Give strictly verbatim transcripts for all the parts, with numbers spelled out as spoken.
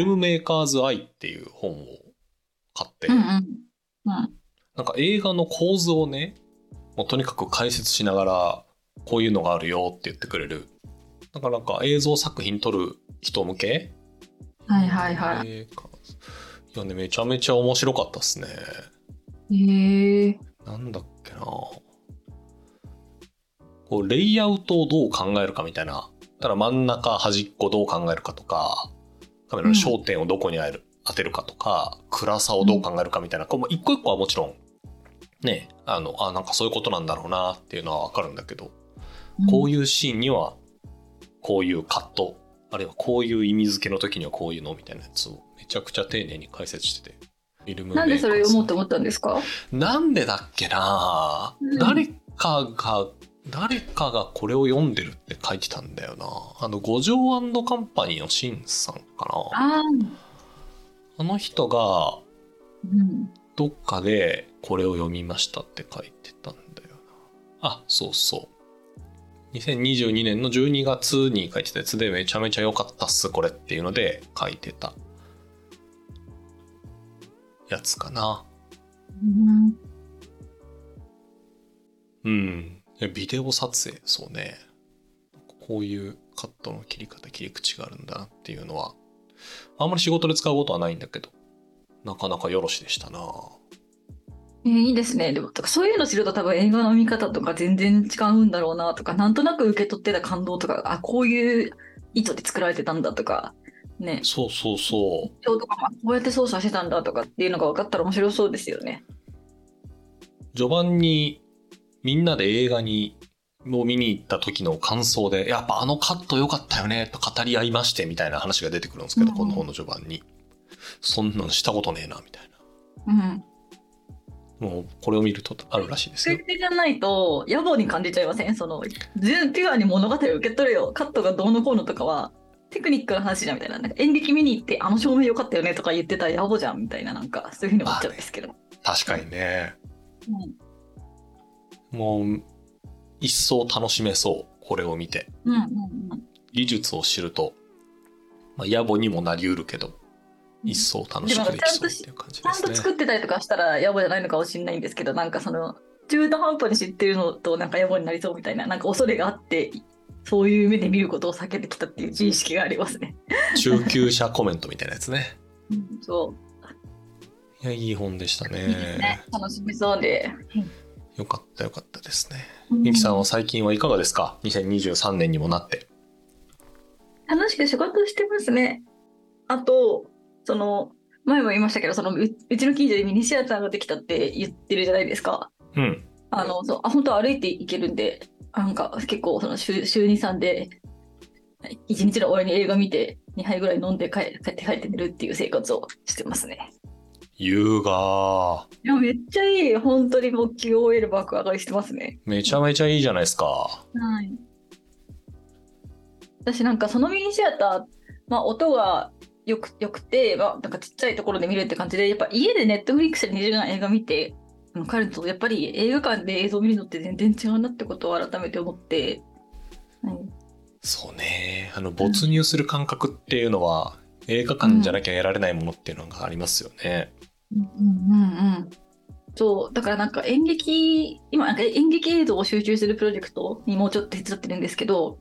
ィルムメーカーズ・アイっていう本を買って、うんうんうん、なんか映画の構図をね、もうとにかく解説しながらこういうのがあるよって言ってくれる、だからなんか映像作品撮る人向け、はいはいはい、いやね、めちゃめちゃ面白かったっすね。へー、なんだっけな、こうレイアウトをどう考えるかみたいな、ただ真ん中端っこどう考えるかとか、カメラの焦点をどこに当てるかとか、うん、暗さをどう考えるかみたいな、うん、一個一個はもちろんね、あの、あ、なんかそういうことなんだろうなっていうのは分かるんだけど、うん、こういうシーンにはこういうカット、あるいはこういう意味付けの時にはこういうのみたいなやつをめちゃくちゃ丁寧に解説してて、フィルムメーカーズ、なんでそれを読もうと思ったんですか？なんでだっけな、うん、誰かが誰かがこれを読んでるって書いてたんだよな。あの五条&カンパニーのシンさんかな、 あ, あの人がどっかでこれを読みましたって書いてたんだよな。あ、そうそう、にせんにじゅうにねんのじゅうにがつに書いてたやつで、めちゃめちゃ良かったっすこれっていうので書いてたやつかな。うん、うん、ビデオ撮影、そうね、こういうカットの切り方、切り口があるんだなっていうのはあんまり仕事で使うことはないんだけど、なかなかよろしでしたな。えー、いいですね。でもそういうの知ると多分映画の見方とか全然違うんだろうなとか、なんとなく受け取ってた感動とか、あ、こういう意図で作られてたんだとかね、そうそうそう、とかこうやって操作してたんだとかっていうのが分かったら面白そうですよね。序盤にみんなで映画にを見に行った時の感想で、やっぱあのカット良かったよねと語り合いましてみたいな話が出てくるんですけど、うん、この本の序盤にそんなのしたことねえなみたいな、うん、もうこれを見るとあるらしいですよ。それじゃないと野暮に感じちゃいません？その純ピュアに物語を受け取れよ、カットがどうのこうのとかはテクニックの話じゃんみたいな、なんか演劇見に行ってあの照明良かったよねとか言ってたら野暮じゃんみたいな、なんかそういうふうに思っちゃうんですけど、まあね、確かにね、うん、もう一層楽しめそう、これを見て、うんうんうん、技術を知ると、まあ、野暮にもなりうるけど一層楽しくできそうっていう感じですね。ちゃんと作ってたりとかしたら野暮じゃないのかもしれないんですけど、なんかその中途半端に知ってるのとなんか野暮になりそうみたいな、なんか恐れがあってそういう目で見ることを避けてきたっていう自意識がありますね。中級者コメントみたいなやつね。うん、そう。いや、いい本でしたね。いいね、楽しみそうで。よかったよかったですね。ミキ、うん、さんは最近はいかがですか？にせんにじゅうさんねんにもなって。楽しく仕事してますね。あと、その前も言いましたけど、その う, うちの近所でミニシアターができたって言ってるじゃないですか。うん。あのそうあ本当は歩いて行けるんで、なんか結構その 週, 週に、さんでいちにちの終わりに映画見てにはいぐらい飲んで 帰, 帰って帰って寝るっていう生活をしてますね。優雅。いや、めっちゃいい、本当にもう キューオーエル 爆上がりしてますね。めちゃめちゃいいじゃないですか。はい。私なんかそのミニシアター、まあ、音がよ く, よくて、まあ、なんかちっちゃいところで見れるって感じで、やっぱ家で Netflix でにじゅうよじかん映画見て帰ると、やっぱり映画館で映像を見るのって全然違うなってことを改めて思って、うん、そうね、あの没入する感覚っていうのは、うん、映画館じゃなきゃ得られないものっていうのがありますよね。うんうんうんうん、そうだからなんか演劇、今なんか演劇映像を集中するプロジェクトにもうちょっと手伝ってるんですけど、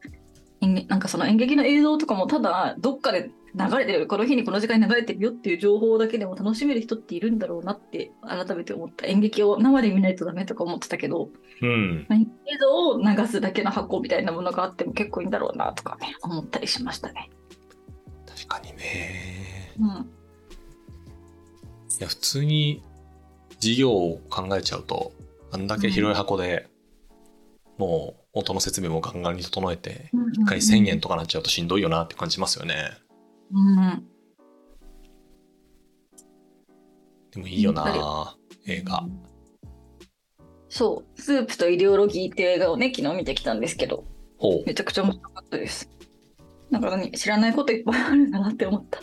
なんかその演劇の映像とかもただどっかで流れてる、この日にこの時間に流れてるよっていう情報だけでも楽しめる人っているんだろうなって改めて思った。演劇を生で見ないとダメとか思ってたけど、うん、映像を流すだけの箱みたいなものがあっても結構いいんだろうなとかね、思ったりしましたね。確かにね、うん、いや普通に事業を考えちゃうと、あんだけ広い箱で、うん、もう音の説明もガンガンに整えて、うんうんうん、いっかいせんえんとかなっちゃうとしんどいよなって感じますよね。うん、でもいいよな映画、うん、そうスープとイデオロギーっていう映画をね、昨日見てきたんですけど、ほう、めちゃくちゃ面白かったです。なんか何知らないこといっぱいあるんだなって思った、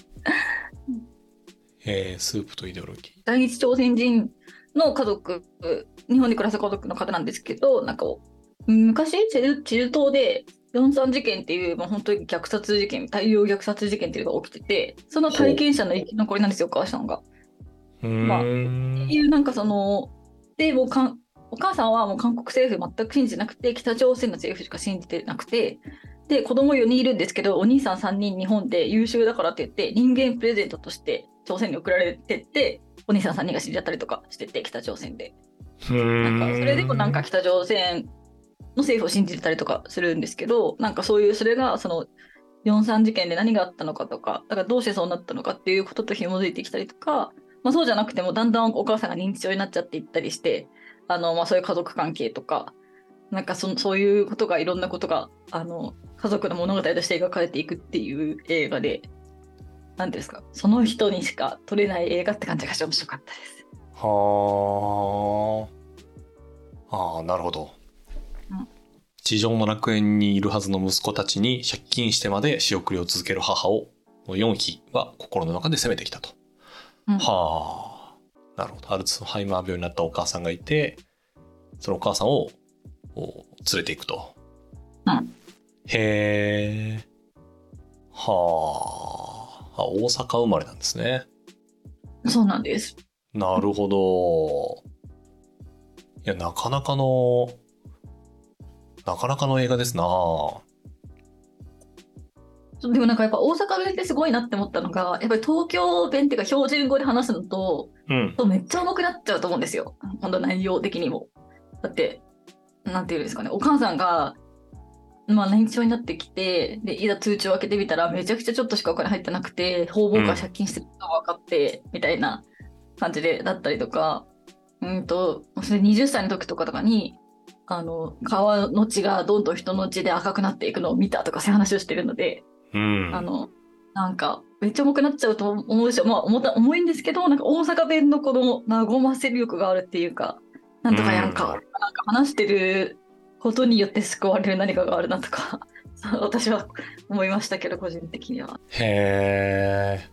えー、スープとイデオロギー、在日朝鮮人の家族、日本で暮らす家族の方なんですけど、なんか昔チェル島でヨンサン事件っていう、まあ、本当に虐殺事件、大量虐殺事件っていうのが起きてて、その体験者の生き残りなんですよ、お母さんが。まあ、っていうなんかそのでもうかんお母さんはもう韓国政府全く信じなくて、北朝鮮の政府しか信じてなくて、で子供よにんいるんですけど、お兄さんさんにん日本で優秀だからって言って人間プレゼントとして朝鮮に送られてって、お兄さんさんにんが死んじゃったりとかしてて、北朝鮮でなんかそれでもなんか北朝鮮の政府を信じてたりとかするんですけど、なんかそういうそれがそのヨンサン事件で何があったのかとか、だからどうしてそうなったのかっていうことと紐づいてきたりとか、まあ、そうじゃなくてもだんだんお母さんが認知症になっちゃっていったりして、あの、まあ、そういう家族関係とか、なんか そ, そういうことがいろんなことがあの家族の物語として描かれていくっていう映画で、何ですか、その人にしか撮れない映画って感じがして面白かったです。はあ、あ、なるほど、うん、地上の楽園にいるはずの息子たちに借金してまで仕送りを続ける母をのよんひは心の中で責めてきたと。うん、はあ、なるほど。アルツハイマー病になったお母さんがいて、そのお母さんを連れていくと。うん、へえ。はあ。あ、大阪生まれなんですね。そうなんです。なるほど。いや、なかなかのなかなかの映画ですな。でもなんかやっぱ大阪弁ってすごいなって思ったのが、やっぱり東京弁っていうか標準語で話すのと、うん、めっちゃ重くなっちゃうと思うんですよ、本当内容的にも。だってなんていうんですかね、お母さんが、まあ、認知症になってきて、でいざ通帳を開けてみたらめちゃくちゃちょっとしかお金入ってなくて、方々から借金してるのが分かって、うん、みたいな感じでだったりとか、うんとそれはたちの時とかとかに、あの川の血がどんどん人の血で赤くなっていくのを見たとか、そういう話をしてるので、うん、あのなんかめっちゃ重くなっちゃうと思うし、まあ、重た重いんですけど、なんか大阪弁のこの和ませる力があるっていうか、なんとかやんか、うん、なんか話してることによって救われる何かがあるなとか私は思いましたけど、個人的には。へえ。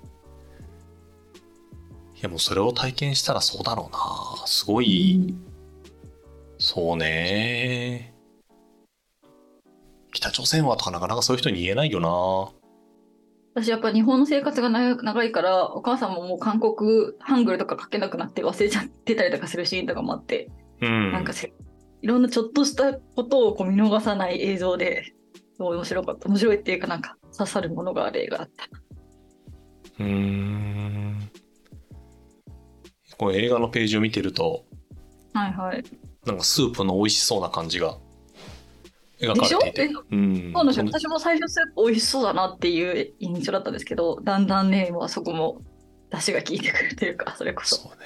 いや、もうそれを体験したらそうだろうな、すごい、うん、そうねー、北朝鮮はとかなかなかそういう人に言えないよな。私やっぱ日本の生活が長いから、お母さんももう韓国ハングルとか書けなくなって忘れちゃってたりとかするシーンとかもあって、うん、なんかいろんなちょっとしたことをこう見逃さない映像で面白かった、面白いっていうか、なんか刺さるものがある映画だった。うーん、この映画のページを見てると、はいはい、なんかスープの美味しそうな感じが描かれていて、うん、そうなんですよ。私も最初スープ美味しそうだなっていう印象だったんですけど、だんだんね、もうそこも出汁が効いてくるというか、それこそ、そうね、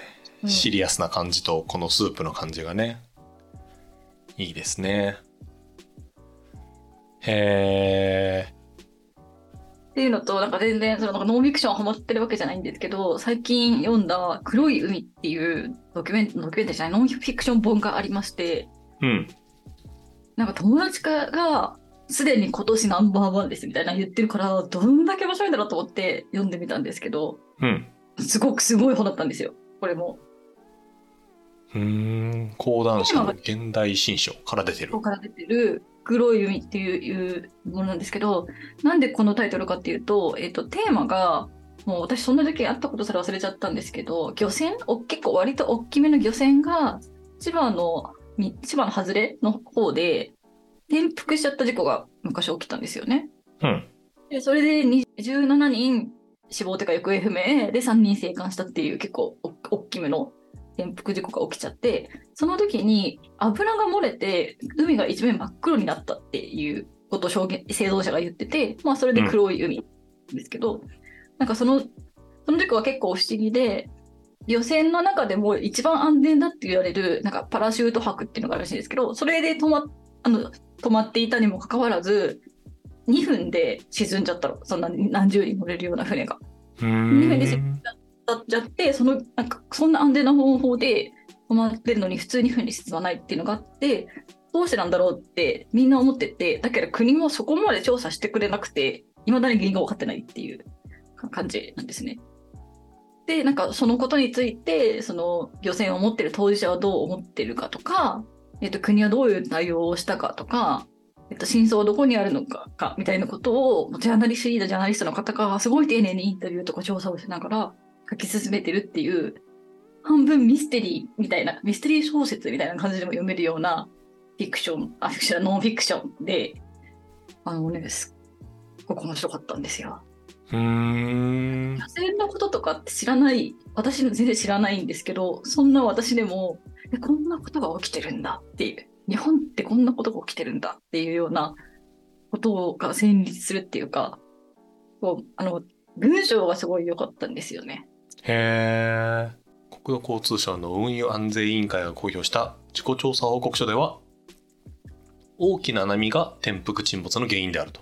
うん、シリアスな感じとこのスープの感じがね、いいですね。へー。っていうのと、なんか全然そのなんかノンフィクションハマってるわけじゃないんですけど、最近読んだ黒い海っていうドキュメント、ドキュメントじゃない、ノンフィクション本がありまして、うん。なんか友達がすでに今年ナンバーワンですみたいな言ってるから、どんだけ面白いんだろうと思って読んでみたんですけど、うん、すごくすごい本だったんですよ、これも。うーん、講談社の現代新書から出てる、ここから出てる黒い海っていうものなんですけど、なんでこのタイトルかっていうと、えっと、テーマがもう私そんな時あったことさら忘れちゃったんですけど、漁船、お結構割と大きめの漁船が千葉の千葉の外れの方で転覆しちゃった事故が昔起きたんですよね、うん、でそれでじゅうななにん死亡というか行方不明でさんにん生還したっていう結構大きめの転覆事故が起きちゃって、その時に油が漏れて海が一面真っ黒になったっていうことを証言生存者が言ってて、まあ、それで黒い海ですけど、うん、なんかそのその事故は結構不思議で、漁船の中でも一番安全だって言われるなんかパラシュート泊っていうのがあるらしいんですけど、それで止ま、あの止まっていたにもかかわらずにふんで沈んじゃったの、そんな何十人乗れるような船がにふんで沈んじゃって、そのなんかそんな安全な方法で止まってるのに普通にふんで沈まないっていうのがあって、どうしてなんだろうってみんな思ってて、だけど国もそこまで調査してくれなくて、いまだに原因が分かってないっていう感じなんですね。でなんかそのことについて、その漁船を持ってる当事者はどう思ってるかとか、えっと、国はどういう対応をしたかとか、えっと、真相はどこにあるの か, かみたいなことをジャーナリストリーダージャーナリストの方がすごい丁寧にインタビューとか調査をしながら書き進めてるっていう、半分ミステリーみたいなミステリー小説みたいな感じでも読めるようなフィクションあフィクションノンフィクションで、あのねすっごく面白かったんですよ。うーん、螺旋のこととかって知らない、私全然知らないんですけど、そんな私でもえこんなことが起きてるんだっていう、日本ってこんなことが起きてるんだっていうようなことが成立するっていうか、こうあの文章がすごい良かったんですよね。へー。国土交通省の運輸安全委員会が公表した事故調査報告書では、大きな波が転覆沈没の原因であると。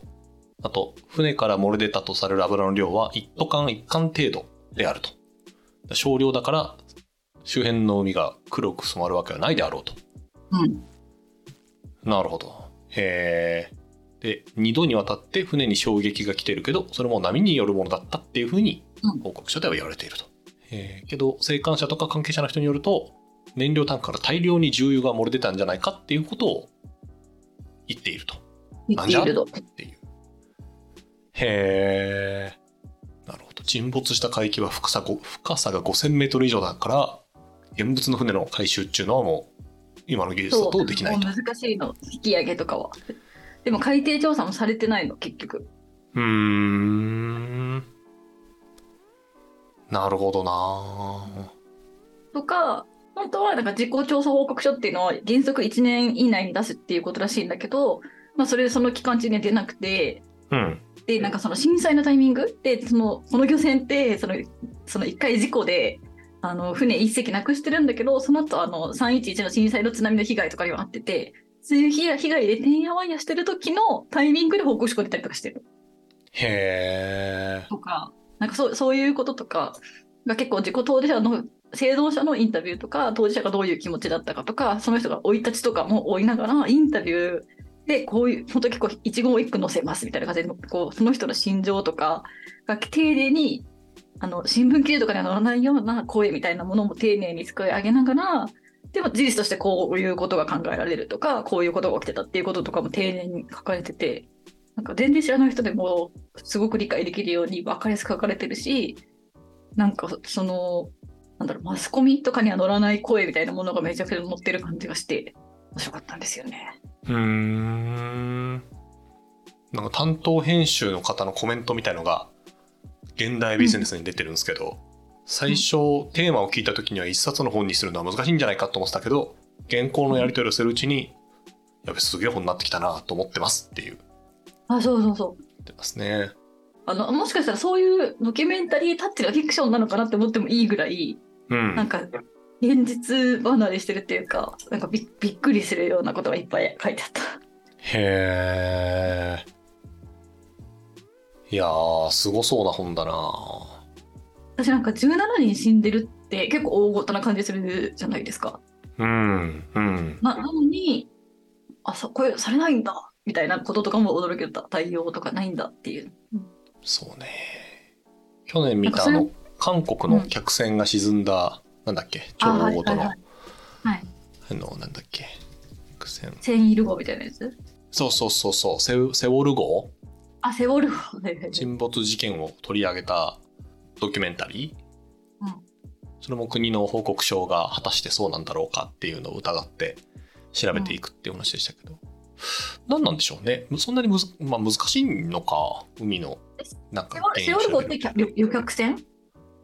あと、船から漏れ出たとされる油の量は一斗缶一缶程度であると。少量だから周辺の海が黒く染まるわけはないであろうと。うん。なるほど。へー。で、にどにわたって船に衝撃が来てるけど、それも波によるものだったっていうふうに報告書では言われていると。えー、けど生還者とか関係者の人によると、燃料タンクから大量に重油が漏れ出たんじゃないかっていうことを言っていると。言っていると。っていう。へー。なるほど。沈没した海域は深さご、深さがごせんメートル以上だから、現物の船の回収っていうのはもう今の技術だとできないと。難しいの、引き上げとかは。でも海底調査もされてないの結局。うーん。なるほどな。とか、本当はなんか事故調査報告書っていうのは原則いちねん以内に出すっていうことらしいんだけど、まあ、それでその期間中には出なくて、うん、でなんかその震災のタイミングでそのこの漁船ってその、そのいっかい事故であの船いっ隻なくしてるんだけど、その後あのさんいちいちの震災の津波の被害とかにはなってて、そういう被害でてんやわんやしてる時のタイミングで報告書が出たりとかしてる。へー。とかなんか そう、そういうこととかが結構事故当事者の生存者のインタビューとか、当事者がどういう気持ちだったかとか、その人が生い立ちとかも追いながらインタビューでこういう本当に結構一言一句載せますみたいな感じで、こうその人の心情とかが丁寧にあの新聞記事とかには載らないような声みたいなものも丁寧に作り上げながら、でも事実としてこういうことが考えられるとか、こういうことが起きてたっていうこととかも丁寧に書かれてて、なんか全然知らない人でもすごく理解できるように分かりやすく書かれてるし、なんかそのなんだろう、マスコミとかには乗らない声みたいなものがめちゃくちゃ載ってる感じがして面白かったんですよね。うーん。なんか担当編集の方のコメントみたいのが現代ビジネスに出てるんですけど、うん、最初テーマを聞いた時には一冊の本にするのは難しいんじゃないかと思ってたけど、原稿のやり取りをするうちに、うん、やべすげえ本になってきたなと思ってますっていう。あ、そうそうそう。出ますね。あのもしかしたらそういうドキュメンタリータッチがフィクションなのかなって思ってもいいぐらい、うん、なんか現実離れしてるっていうか、なんか び, びっくりするようなことがいっぱい書いてあった。へー。いやー、すごそうな本だな。私なんかじゅうななにん死んでるって結構大ごとな感じするじゃないですか。うんうん。な, なのにあそこされないんだ。みたいなこととかも驚けた。対応とかないんだっていう、うん、そうね。去年見たあの韓国の客船が沈んだ、うん、なんだっけ、超大ごとの、はいはい、あのなんだっけ、客船センイル号みたいなやつ。そうそうそうそう、セウ、セウォル号。あ、セウォル号沈没事件を取り上げたドキュメンタリー、うん、それも国の報告書が果たしてそうなんだろうかっていうのを疑って調べていくっていう話でしたけど、うん、何なんでしょうね。そんなにむず、まあ、難しいのか、海のなんかセウォル号って旅客船？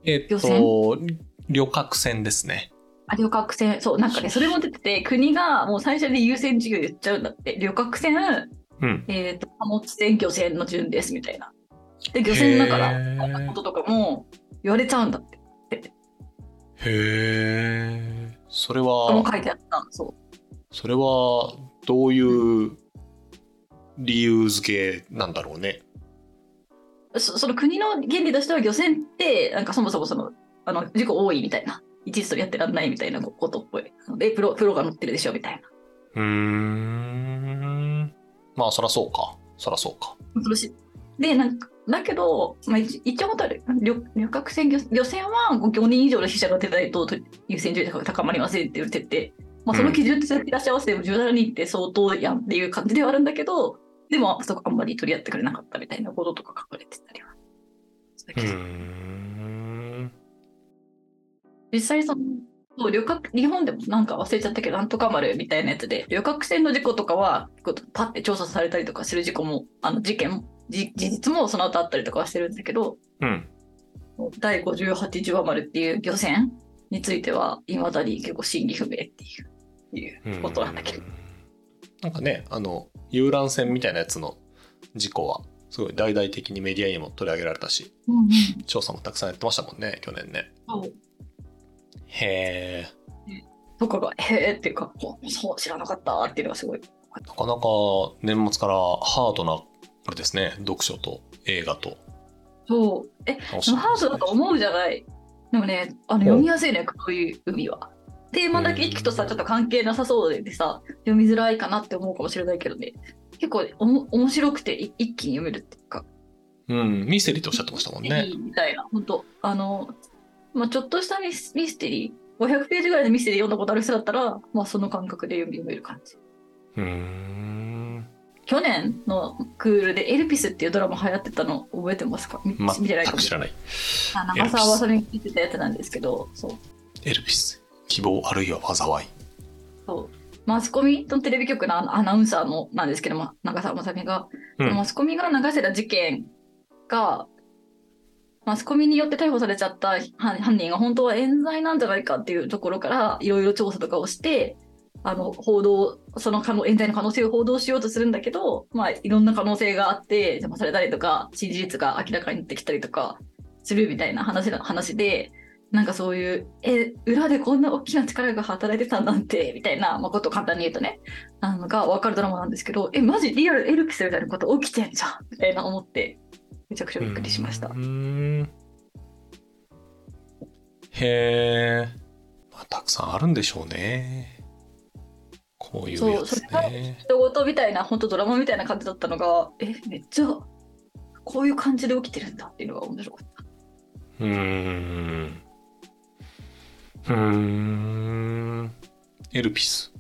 えー、っと旅客船ですね。あ、旅客船。そう、なんかね、それも出てて、国がもう最初で優先事業言っちゃうんだって。旅客船、うん、えー、っと貨物船、漁船の順ですみたいな。で漁船だからこんなこととかも言われちゃうんだって。へえ。それはそれも書いてあった。そう、それはどういう理由付けなんだろうね。 そ, その国の原理としては、漁船ってなんかそもそもそのあの事故多いみたいな、一時それやってらんないみたいなことっぽいで、プロ、プロが乗ってるでしょみたいな。うーん、まあそらそうか、そらそうか。でなんかだけど、まあ、一応本当は 旅, 旅客船 漁, 漁船はごにん以上の死者が出ないと優先順位が高まりませんって言ってて、まあ、その基準って照らし合わせてもじゅうしちにんって相当やんっていう感じではあるんだけど、でもそこあんまり取り合ってくれなかったみたいなこととか書かれてたりはするけど、うーん、実際その旅客日本でもなんか忘れちゃったけどなんとか丸みたいなやつで旅客船の事故とかはパッて調査されたりとかする事故もあの事件事実もその後あったりとかはしてるんだけど、うん、だいごじゅうはちじゅうわ丸っていう漁船については未だに結構真偽不明っていう、いうことなんだけど、なんかねあの遊覧船みたいなやつの事故はすごい大々的にメディアにも取り上げられたし、うんうん、調査もたくさんやってましたもんね去年ね。そうへーとかがへーっていうかそう知らなかったっていうのがすごいなかなか年末からハードなあれですね読書と映画とそうえ、ね、ハードだと思うじゃないでもねあの読みやすいねこういう海はテーマだけ聞くとさちょっと関係なさそうでさ読みづらいかなって思うかもしれないけどね結構おも面白くて一気に読めるっていうかうんミステリーとおっしゃってましたもんねみたいな本当あのまあ、ちょっとしたミス、ミステリーごひゃくページぐらいのミステリー読んだことある人だったら、まあ、その感覚で読める感じ。うーん去年のクールでエルピスっていうドラマ流行ってたの覚えてますか？見てないかもしれない。長澤まさみに聞いてたやつなんですけどそうエルピス希望あるいは災いそうマスコミのテレビ局のアナウンサーのなんですけども長澤まさみが、うん、マスコミが流せた事件がマスコミによって逮捕されちゃった犯人が本当は冤罪なんじゃないかっていうところからいろいろ調査とかをしてあの報道その冤罪の可能性を報道しようとするんだけど、まあ、いろんな可能性があって邪魔されたりとか真実が明らかになってきたりとかするみたいな 話, 話でなんかそういうえ裏でこんな大きな力が働いてたんだってみたいな、まあ、ことを簡単に言うとねあのが分かるドラマなんですけどえマジリアルエルピスみたいなこと起きてんじゃんみたいな思ってめちゃくちゃびっくりしました。うーんへえ、まあ、たくさんあるんでしょうね。こういうやつね。そう、それが人ごとみたいな本当ドラマみたいな感じだったのが、えめっちゃこういう感じで起きてるんだっていうのが面白かった。うーん。うーん。エルピス。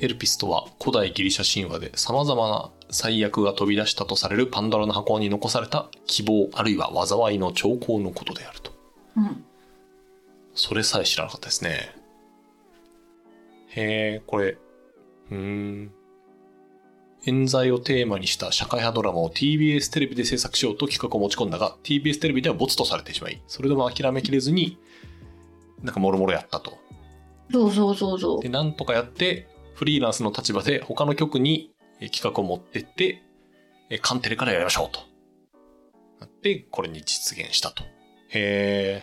エルピスとは古代ギリシャ神話でさまざまな災厄が飛び出したとされるパンドラの箱に残された希望あるいは災いの兆候のことであると、うん、それさえ知らなかったですね。へえ、これうーん冤罪をテーマにした社会派ドラマを ティービーエス テレビで制作しようと企画を持ち込んだが ティービーエス テレビではボツとされてしまいそれでも諦めきれずになんかもろもろやったと。そうそうそうそうでなんとかやってフリーランスの立場で他の局に企画を持ってってカンテレからやりましょうとなってこれに実現したと。へえ。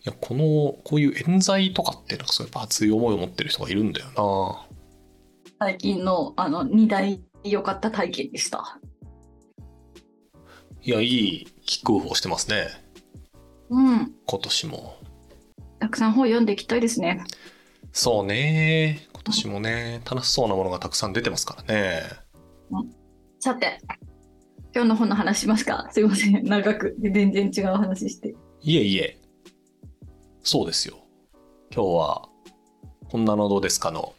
いやこのこういう冤罪とかってなんかそうやっぱ熱い思いを持ってる人がいるんだよな。最近のあのに大良かった体験でした。いやいいキックオフをしてますね。うん。今年もたくさん本読んでいきたいですね。そうね。今年もね楽しそうなものがたくさん出てますからね。さて今日の本の話しますか。すいません長く全然違う話して。いえいえそうですよ。今日はこんなのどうですかの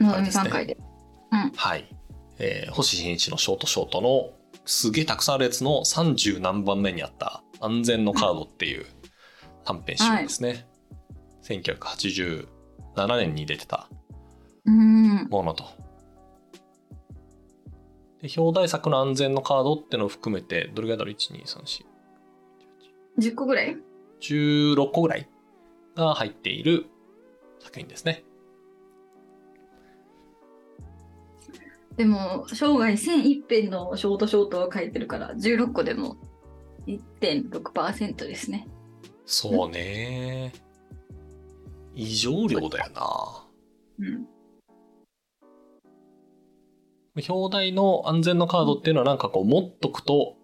のどみさん会で、うん、はい、えー、星新一のショートショートのすげえたくさんあるやつのさんじゅうなんばんめにあった安全のカードっていう短編集ですね、はいせんきゅうひゃくはちじゅうななねんに出てたものと、うん、で表題作の安全のカードってのを含めてどれぐらいだろう いち,に,さん,よん,ご,じゅっこぐらいじゅうろっこぐらいが入っている作品ですね。でも生涯せんいっぺんのショートショートを書いてるからじゅうろっこでも いってんろくパーセント ですね。そうね、うん異常量だよな、うん、表題の安全のカードっていうのはなんかこう持っとくと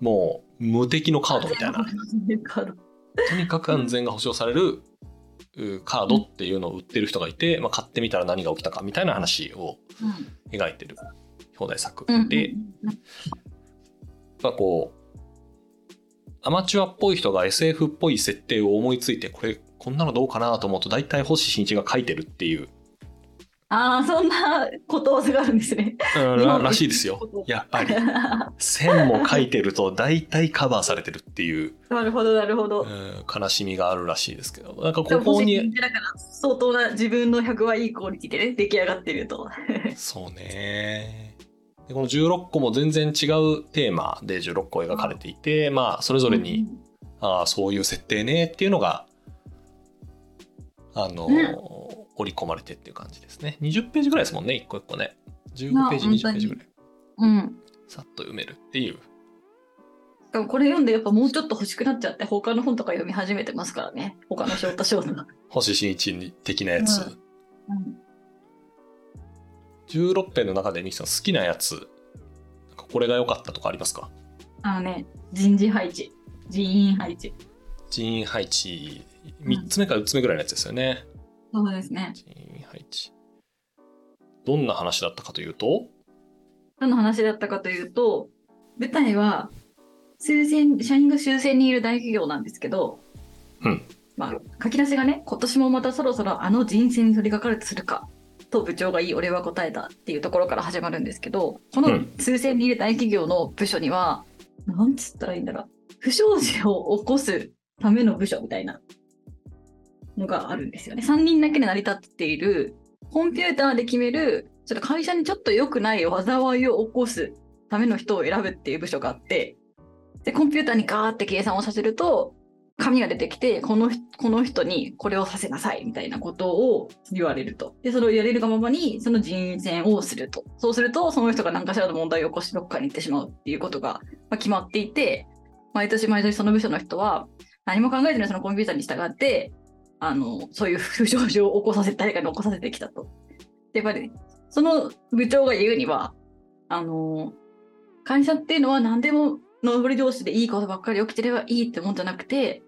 もう無敵のカードみたいなとにかく安全が保証されるカードっていうのを売ってる人がいて、まあ、買ってみたら何が起きたかみたいな話を描いてる表題作で、まあこうアマチュアっぽい人が エスエフ っぽい設定を思いついて、これこんなのどうかなと思うと大体星新一が書いてるっていう。ああ、そんなことわざがあるんですね。うん、らしいですよ。やっぱり線も書いてると大体カバーされてるっていう。なるほどなるほど。うん、悲しみがあるらしいですけど、なんかここにだから相当な自分のひゃくはいいクオリティでね出来上がってると。そうね。でこのじゅうろっこも全然違うテーマでじゅうろっこ描かれていて、まあそれぞれに、うん、ああそういう設定ねっていうのがあの、ね、織り込まれてっていう感じですね。にじゅうページぐらいですもんね、一個一個ね。じゅうごページ、にじゅうページぐらい、うん、さっと埋めるっていう。でもこれ読んでやっぱもうちょっと欲しくなっちゃって他の本とか読み始めてますからね。他の翔太翔太星新一的なやつ、うんうん、じゅうろっぺんの中でミキさん好きなやつ、これが良かったとかありますか？あのね、人事配置、人員配置、人員配置みっつめかよっつめぐらいのやつですよね、うん、そうですね。人員配置どんな話だったかというとどんな話だったかというと舞台は終戦、社員が終戦にいる大企業なんですけど、うん、まあ、書き出しがね、今年もまたそろそろあの人選に取り掛かるとするかと部長がいい俺は答えたっていうところから始まるんですけど、この終戦にいる大企業の部署には、うん、なんつったらいいんだろう、不祥事を起こすための部署みたいなのがあるんですよね。さんにんだけで成り立っているコンピューターで決めるちょっと会社にちょっと良くない災いを起こすための人を選ぶっていう部署があって、でコンピューターにガーって計算をさせると紙が出てきて、この、この人にこれをさせなさいみたいなことを言われると。でそれをやれるがままにその人選をすると、そうするとその人が何かしらの問題を起こしどっかに行ってしまうっていうことが決まっていて、毎年毎年その部署の人は何も考えずにそのコンピューターに従ってあのそういう不祥事を起こさせ誰かに起こさせてきたと。でやっぱりその部長が言うにはあの会社っていうのは何でも上り同士でいいことばっかり起きてればいいってもんじゃなくて、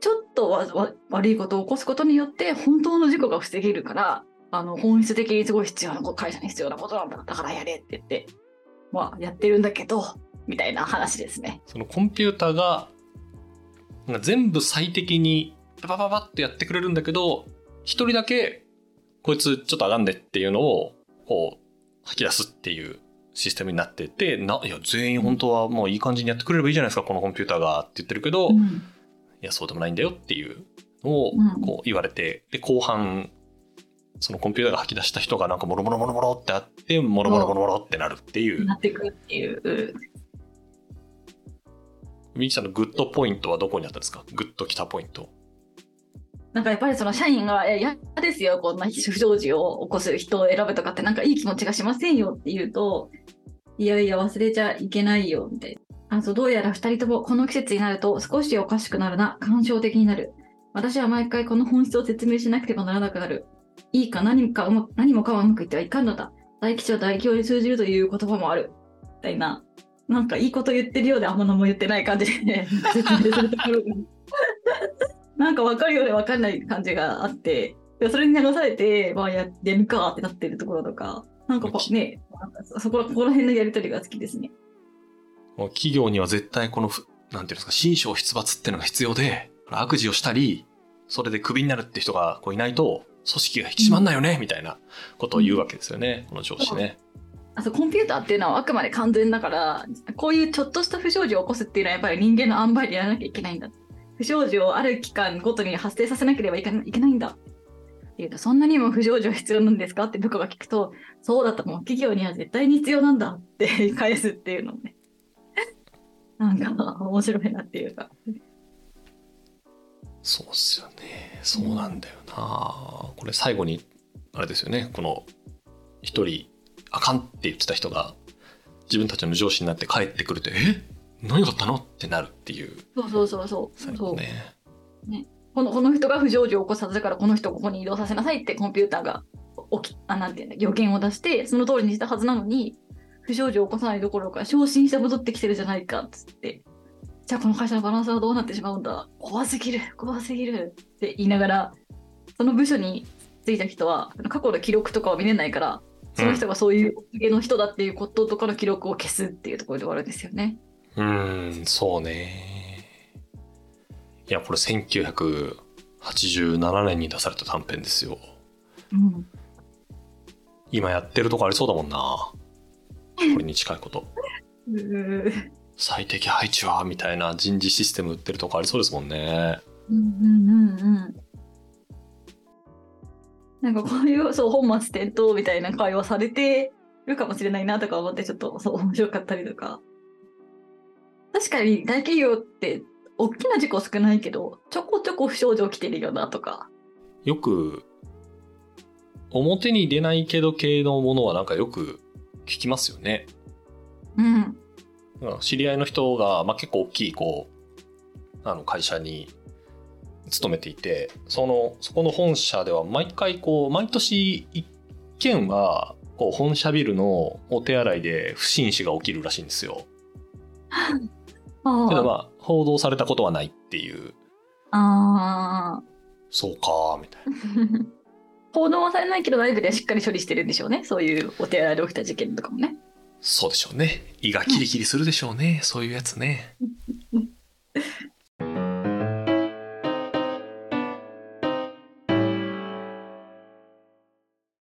ちょっとわわ悪いことを起こすことによって本当の事故が防げるから、あの本質的にすごい必要なこと、会社に必要なことなんだ、だからやれって言って、まあ、やってるんだけどみたいな話ですね。そのコンピューターが全部最適にパパパパッとやってくれるんだけど、一人だけこいつちょっとあがんでっていうのをこう吐き出すっていうシステムになってて、ないや全員本当はもういい感じにやってくれればいいじゃないですかこのコンピューターがって言ってるけど、うん、いやそうでもないんだよっていうのをこう言われて、で後半そのコンピューターが吐き出した人がなんかモロモロモロモロってあってモロモロモロモロってなるっていうなってくるっていう。みきちゃんのグッドポイントはどこにあったんですか？グッときたポイント。なんかやっぱりその社員がいやですよこんな不祥事を起こす人を選ぶとかってなんかいい気持ちがしませんよって言うと、いやいや忘れちゃいけないよみたいな。あとどうやらふたりともこの季節になると少しおかしくなるな、感傷的になる、私は毎回この本質を説明しなくてもならなくなる、いいか何かうま何もかはうまくいってはいかんのだ、大吉は大凶に通じるという言葉もあるみたいな、なんかいいこと言ってるようであんま何も言ってない感じで、ね、説明するところがなんか分かるようで分かんない感じがあって、それに流されて、まあ、やってみるかってなってるところとか、なんかね、そこら辺のやり取りが好きですね。企業には絶対このなんていうんですか、心象必罰っていうのが必要で、悪事をしたりそれでクビになるって人がこういないと組織が引き締まんないよね、うん、みたいなことを言うわけですよね、この上司ね。あそう、コンピューターっていうのはあくまで完全だから、こういうちょっとした不祥事を起こすっていうのはやっぱり人間の塩梅でやらなきゃいけないんだ、不祥事をある期間ごとに発生させなければいけないんだっていうと、そんなにも不祥事は必要なんですかって部下が聞くと、そうだともう企業には絶対に必要なんだって返すっていうのねなんか面白いなっていうか。そうっすよね、そうなんだよな、うん、これ最後にあれですよね、この一人あかんって言ってた人が自分たちの上司になって帰ってくると、え何があったのってなるっていう。そうそうそうそう最後ね、そうね、このこの人が不祥事を起こさせたからこの人をここに移動させなさいってコンピューターが起きあなんていうんだ予言を出して、その通りにしたはずなのに不祥事を起こさないどころか昇進して戻ってきてるじゃないかっつって、じゃあこの会社のバランスはどうなってしまうんだ、怖すぎる怖すぎるって言いながら、その部署に就いた人は過去の記録とかは見れないから、その人がそういう家の人だっていうこととかの記録を消すっていうところで終わるんですよね。うん、そうね。いやこれせんきゅうひゃくはちじゅうななねんに出された短編ですよ、うん、今やってるとこありそうだもんなこれに近いこと最適配置はみたいな人事システム売ってるとこありそうですもんね。うんうんうんうん。なんかこういうそう本末転倒みたいな会話されてるかもしれないなとか思ってちょっとそう面白かったりとか。確かに大企業って大きな事故少ないけどちょこちょこ不祥事起きてるよなとか。よく表に出ないけど系のものはなんかよく聞きますよね。うん。知り合いの人が、まあ、結構大きいこうあの会社に勤めていて、そのそこの本社では毎回こう毎年一件はこう本社ビルのお手洗いで不審死が起きるらしいんですよ。あけどまあ報道されたことはないっていう。ああ。そうかみたいな。報道はされないけど内部ではしっかり処理してるんでしょうね。そういうお手洗いで起きた事件とかもね。そうでしょうね。胃がキリキリするでしょうね。そういうやつね。